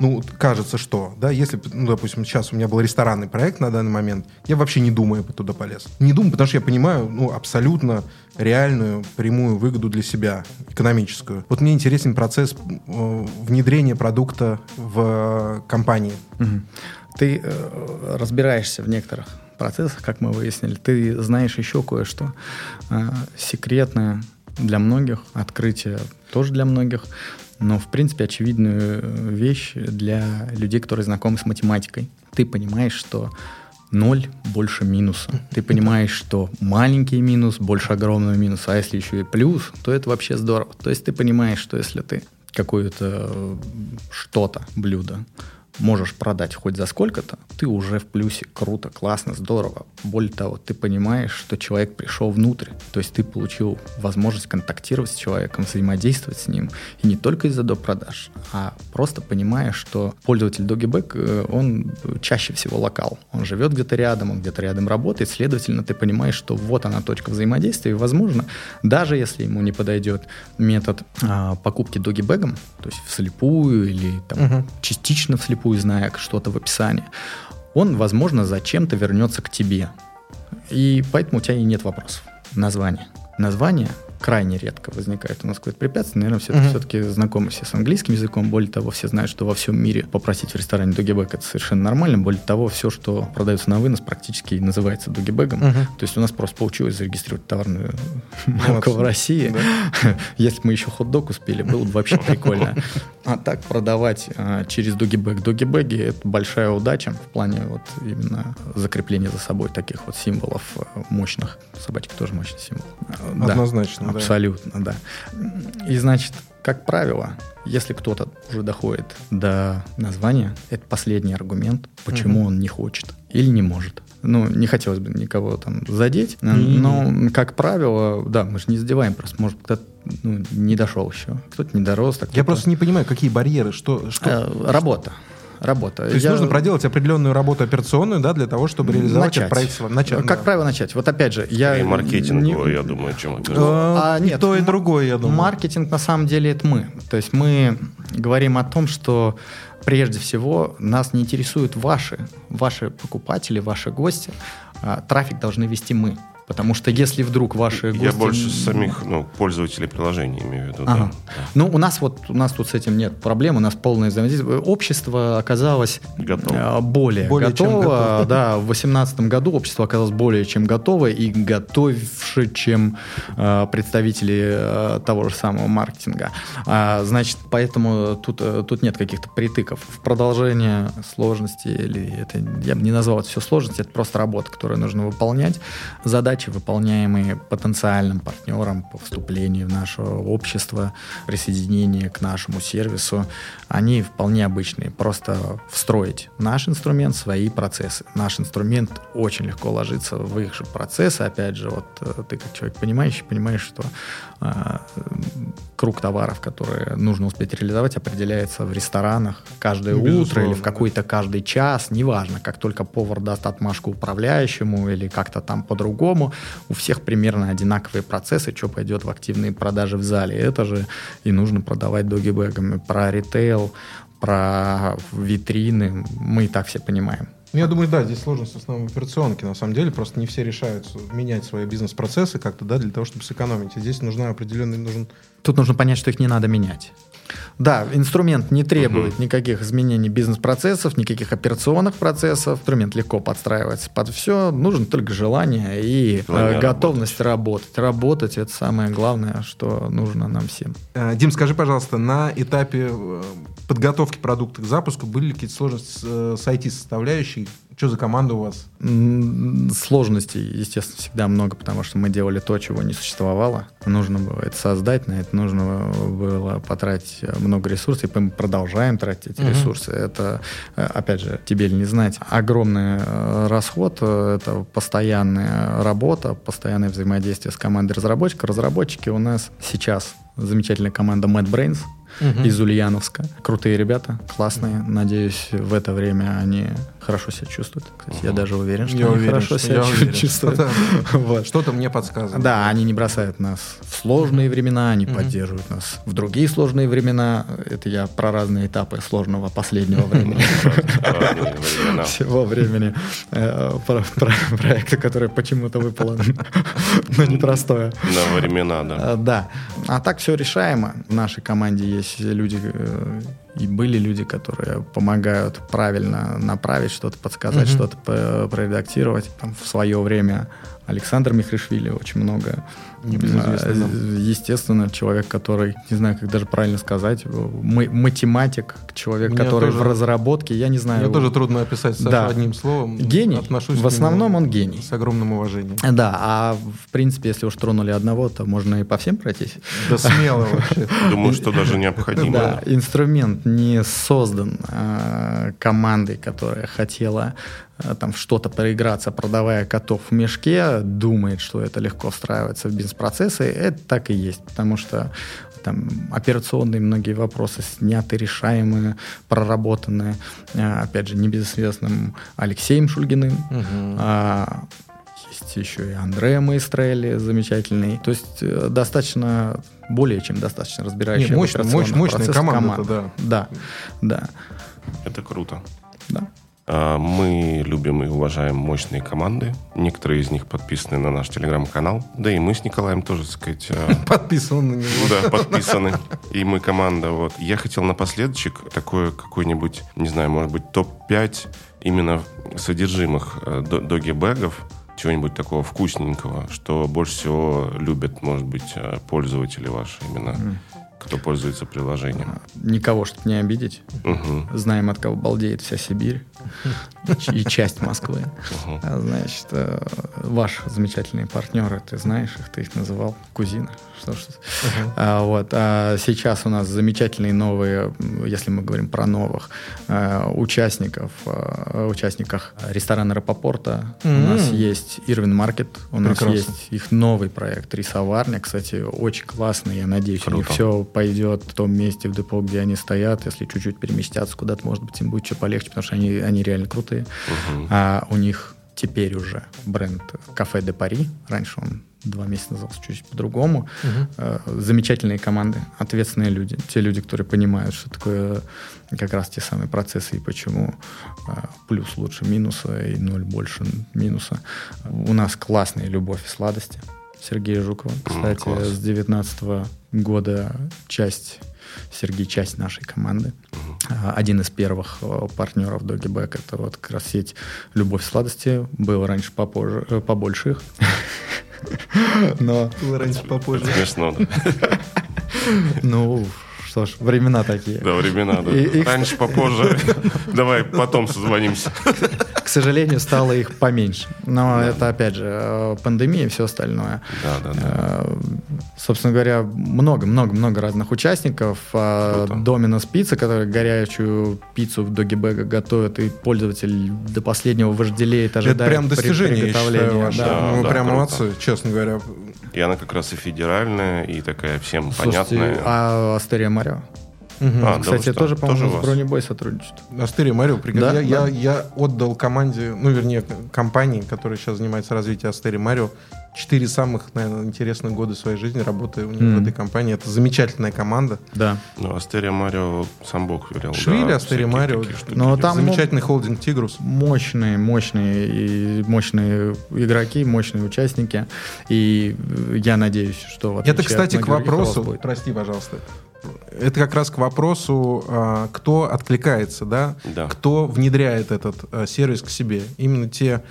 ну, кажется, что, да, если, ну, допустим, сейчас у меня был ресторанный проект на данный момент, я вообще не думаю туда полез. Не думаю, потому что я понимаю, ну, абсолютно реальную прямую выгоду для себя, экономическую. Вот мне интересен процесс э, внедрения продукта в э, компании. Угу. Ты э, разбираешься в некоторых процессах, как мы выяснили. Ты знаешь еще кое-что э, секретное для многих, открытие тоже для многих. Но, в принципе, очевидную вещь для людей, которые знакомы с математикой. Ты понимаешь, что ноль больше минуса. Ты понимаешь, что маленький минус больше огромного минуса. А если еще и плюс, то это вообще здорово. То есть ты понимаешь, что если ты какое-то что-то, блюдо, можешь продать хоть за сколько-то, ты уже в плюсе. Круто, классно, здорово. Более того, ты понимаешь, что человек пришел внутрь. То есть ты получил возможность контактировать с человеком, взаимодействовать с ним. И не только из-за допродаж, а просто понимая, что пользователь Doggyback, он чаще всего локал. Он живет где-то рядом, он где-то рядом работает. Следовательно, ты понимаешь, что вот она точка взаимодействия. И, возможно, даже если ему не подойдет метод а, покупки Doggyback'ом, то есть вслепую или там, угу. частично вслепую, зная что-то в описании, он, возможно, зачем-то вернется к тебе. И поэтому у тебя и нет вопросов. Название. Название крайне редко возникает. У нас какое-то препятствие. Наверное, все, mm-hmm. все-таки знакомы все с английским языком. Более того, все знают, что во всем мире попросить в ресторане Doggyback это совершенно нормально. Более того, все, что продается на вынос, практически называется Doggyback'ом. Mm-hmm. То есть у нас просто получилось зарегистрировать товарную марку mm-hmm. в России. Mm-hmm. Если бы мы еще хот-дог успели, было бы вообще прикольно. А так продавать а, через Doggyback Doggyback'и это большая удача в плане вот именно закрепления за собой таких вот символов мощных. Собачки тоже мощный символ. Однозначно. Да. Абсолютно, да. И, значит, как правило, если кто-то уже доходит до названия, это последний аргумент, почему mm-hmm. он не хочет или не может. Ну, не хотелось бы никого там задеть, mm-hmm. но, как правило, да, мы же не задеваем, просто, может, кто-то ну, не дошел еще, кто-то не дорос. Так, кто-то... Я просто не понимаю, какие барьеры, что... что... Э, работа. Работа. То есть Я... нужно проделать определенную работу операционную, да, для того, чтобы реализовать начать. этот проект. Начать, как да. правило, начать. Вот опять же, я... И маркетинговую, не... я думаю, чем это. А, а, нет, то и другое, я думаю. Маркетинг, на самом деле, это мы. То есть мы говорим о том, что прежде всего нас не интересуют ваши, ваши покупатели, ваши гости. Трафик должны вести мы. Потому что если вдруг ваши гости... Я больше самих ну, пользователей приложений имею в виду. Ага. Да. Ну, у нас вот у нас тут с этим нет проблем, у нас полное взаимодействие. Общество оказалось готово. более, более готово. готово. Да, в две тысячи восемнадцатом году общество оказалось более чем готово и готовше, чем э, представители э, того же самого маркетинга. А, значит, поэтому тут, э, тут нет каких-то притыков. В продолжение сложности, или это, я бы не назвал это все сложности, это просто работа, которую нужно выполнять. Задача задачи, выполняемые потенциальным партнером по вступлению в наше общество, присоединение к нашему сервису, они вполне обычные. Просто встроить наш инструмент в свои процессы. Наш инструмент очень легко ложится в их же процессы. Опять же, вот ты как человек понимающий, понимаешь, что э, круг товаров, которые нужно успеть реализовать, определяется в ресторанах каждое Безусловно. утро или в какой-то каждый час, неважно, как только повар даст отмашку управляющему или как-то там по-другому, у всех примерно одинаковые процессы, что пойдет в активные продажи в зале. Это же и нужно продавать догибэгами. Про ритейл, про витрины мы и так все понимаем. Ну, я думаю, да, здесь сложность в основном операционки, на самом деле, просто не все решаются менять свои бизнес-процессы как-то, да, для того, чтобы сэкономить. И здесь нужна определенный... Нужен... Тут нужно понять, что их не надо менять. Да, инструмент не требует uh-huh. никаких изменений бизнес-процессов, никаких операционных процессов. Инструмент легко подстраивается под все. Нужно только желание и желание э, готовность работать. работать. Работать – это самое главное, что нужно нам всем. Дим, скажи, пожалуйста, на этапе подготовки продукта к запуску были ли какие-то сложности с ай ти-составляющей? Что за команда у вас? Сложностей, естественно, всегда много, потому что мы делали то, чего не существовало. Нужно было это создать, на это нужно было потратить много ресурсов, и мы продолжаем тратить uh-huh. ресурсы. Это, опять же, тебе ли не знать, огромный расход, это постоянная работа, постоянное взаимодействие с командой разработчиков. Разработчики у нас сейчас замечательная команда MadBrainz uh-huh. из Ульяновска. Крутые ребята, классные. Uh-huh. Надеюсь, в это время они хорошо себя чувствуют. Кстати, uh-huh. я даже уверен, что я они уверен, хорошо что себя чу- чувствуют. Что-то, вот. Что-то мне подсказывает. Да, они не бросают нас в сложные uh-huh. времена, они uh-huh. поддерживают нас в другие сложные времена. Это я про разные этапы сложного последнего времени. Всего времени проекта, который почему-то выпало на непростое. На времена, да. Да. А так все решаемо. В нашей команде есть люди, и были люди, которые помогают правильно направить что-то, подсказать, mm-hmm. что-то проредактировать. Там в свое время Александр Михришвили очень много. Небезызвестный нам. Естественно, человек, который, не знаю, как даже правильно сказать, м- математик, человек, Меня который тоже, в разработке, я не знаю. Мне его. тоже трудно описать Саша, да. одним словом. Гений. Отношусь в основном к нему он гений. С огромным уважением. Да, а в принципе, если уж тронули одного, то можно и по всем пройтись. Да смело вообще. Думаю, что даже необходимо. Да, инструмент не создан командой, которая хотела там что-то проиграться, продавая котов в мешке, думает, что это легко встраивается в бизнес-процессы, это так и есть, потому что там операционные многие вопросы сняты, решаемые, проработаны, опять же, небезызвестным Алексеем Шульгиным, угу. а- Есть еще и Андреа Маэстрелли замечательный. То есть достаточно, более чем достаточно разбирающая в операционных процессах команда. Да. Да, да. Это круто. Да. Мы любим и уважаем мощные команды. Некоторые из них подписаны на наш телеграм-канал. Да и мы с Николаем тоже, так сказать... Подписаны на него. Да, подписаны. И мы команда. Вот. Я хотел напоследочек такое какой-нибудь, не знаю, может быть, топ пять именно содержимых доги-бэгов, чего-нибудь такого вкусненького, что больше всего любят, может быть, пользователи ваши именно, кто пользуется приложением. Никого, чтобы не обидеть. Угу. Знаем, от кого балдеет вся Сибирь и часть Москвы. Значит, ваши замечательные партнеры, ты знаешь их, ты их называл кузина. Что, что. Uh-huh. А, вот. а сейчас у нас замечательные новые, если мы говорим про новых а, участников, а, участниках ресторана Рапопорта. Mm-hmm. У нас есть Ирвин Маркет, у Прекрасно. нас есть их новый проект «Рисоварня». Кстати, очень классный, я надеюсь, Круто. у них все пойдет в том месте, в депо, где они стоят. Если чуть-чуть переместятся куда-то, может быть, им будет что полегче, потому что они, они реально крутые. Uh-huh. А у них теперь уже бренд «Кафе де Пари». Раньше он два месяца назад, чуть по-другому. Uh-huh. Замечательные команды, ответственные люди. Те люди, которые понимают, что такое как раз те самые процессы и почему плюс лучше минуса и ноль больше минуса. У нас классная любовь и сладости Сергея Жукова. Кстати, mm, класс. с девятнадцатого года часть... Сергей, часть нашей команды. Uh-huh. Один из первых партнеров Doggyback — это вот как раз сеть «Любовь сладости». Было раньше попозже, побольше их. Но... Было раньше попозже. Смешно, да? Ну... Что ж, времена такие. Да, времена, да. И, Раньше, и... попозже. Давай потом созвонимся. К сожалению, стало их поменьше. Но да. это, опять же, пандемия и все остальное. Да, да, да. Собственно говоря, много-много-много разных участников. Круто. Доминос Пицца, которая горячую пиццу в догибэге готовит, и пользователь до последнего вожделеет, ожидает. Это прям достижение, я считаю, ваше. Да. Да, ну, да, прям молодцы, честно говоря. И она как раз и федеральная, и такая всем Слушайте, понятная. А Астерия Марио? Угу. А, Кстати, да, тоже, по-моему, тоже с Бронебой сотрудничает. Астерия Марио, да? я, да. я, я отдал команде, ну, вернее, компании, которая сейчас занимается развитием Астерии Марио, четыре самых, наверное, интересных года своей жизни, работая у них mm. в этой компании. Это замечательная команда. Да. Ну, Астерия Марио сам Бог велел. Швили, да, Астерия Марио. Но там замечательный м- холдинг Тигрус. Мощные, мощные и мощные игроки, мощные участники. И я надеюсь, что... Это, кстати, к вопросу... Прости, пожалуйста. Это как раз к вопросу, кто откликается, да? Да. Кто внедряет этот сервис к себе. Именно те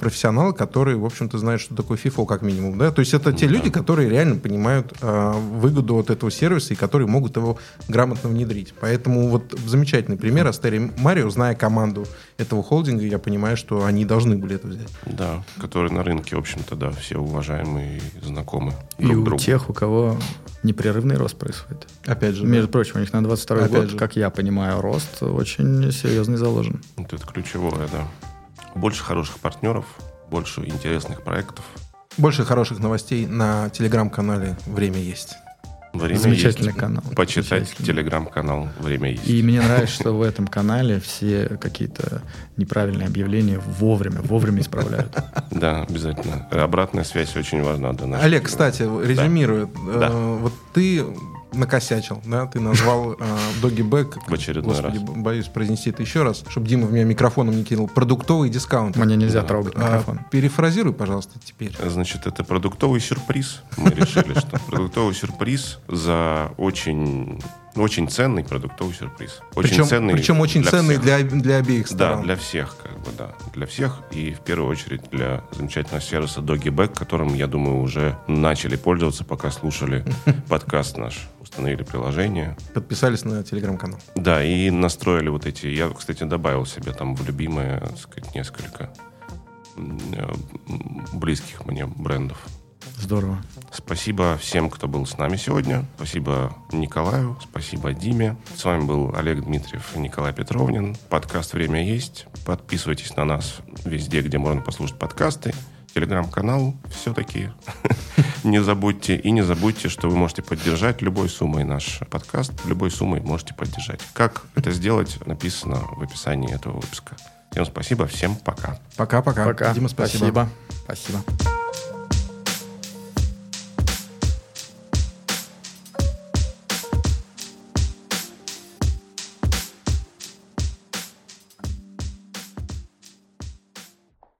профессионалы, которые, в общем-то, знают, что такое FIFA, как минимум, да? То есть это те да. люди, которые реально понимают выгоду от этого сервиса и которые могут его грамотно внедрить. Поэтому вот замечательный пример. Астерия Марио, зная команду этого холдинга, я понимаю, что они должны были это взять. Да, которые на рынке, в общем-то, да, все уважаемые и знакомы друг и другу. И у тех, у кого... непрерывный рост происходит. Опять же. Между да. прочим, у них на двадцать второй Опять год, же. Как я понимаю, рост очень серьезный заложен. Вот это ключевое, да. Больше хороших партнеров, больше интересных проектов. Больше хороших новостей на телеграм-канале «Время есть». Время Замечательный есть. канал. Почитать телеграм-канал «Время есть». И мне нравится, что в этом канале все какие-то неправильные объявления вовремя, вовремя исправляют. Да, обязательно. Обратная связь очень важна для нас. Олег, кстати, резюмируя, вот ты накосячил, да, ты назвал догибэг. В очередной раз. Боюсь произнести это еще раз, чтобы Дима в меня микрофоном не кинул. Продуктовый дискаунт. Мне нельзя трогать микрофон. Перефразируй, пожалуйста, теперь. Значит, это продуктовый сюрприз. Мы решили, что продуктовый сюрприз за очень... Очень ценный продуктовый сюрприз. Очень причем, ценный причем очень для ценный для, для обеих сторон. Да, для всех, как бы, да. Для всех. И в первую очередь для замечательного сервиса Doggyback, которым, я думаю, уже начали пользоваться, пока слушали подкаст наш. Установили приложение. Подписались на телеграм-канал. Да, и настроили вот эти. Я, кстати, добавил себе там в любимые, так сказать, несколько близких мне брендов. Здорово. Спасибо всем, кто был с нами сегодня. Спасибо Николаю, спасибо Диме. С вами был Олег Дмитриев и Николай Петровнин. Подкаст «Время есть». Подписывайтесь на нас везде, где можно послушать подкасты. Телеграм-канал все-таки. Не забудьте. И не забудьте, что вы можете поддержать любой суммой наш подкаст. Любой суммой можете поддержать. Как это сделать, написано в описании этого выпуска. Всем спасибо, всем пока. Пока-пока. Дима, спасибо. Спасибо.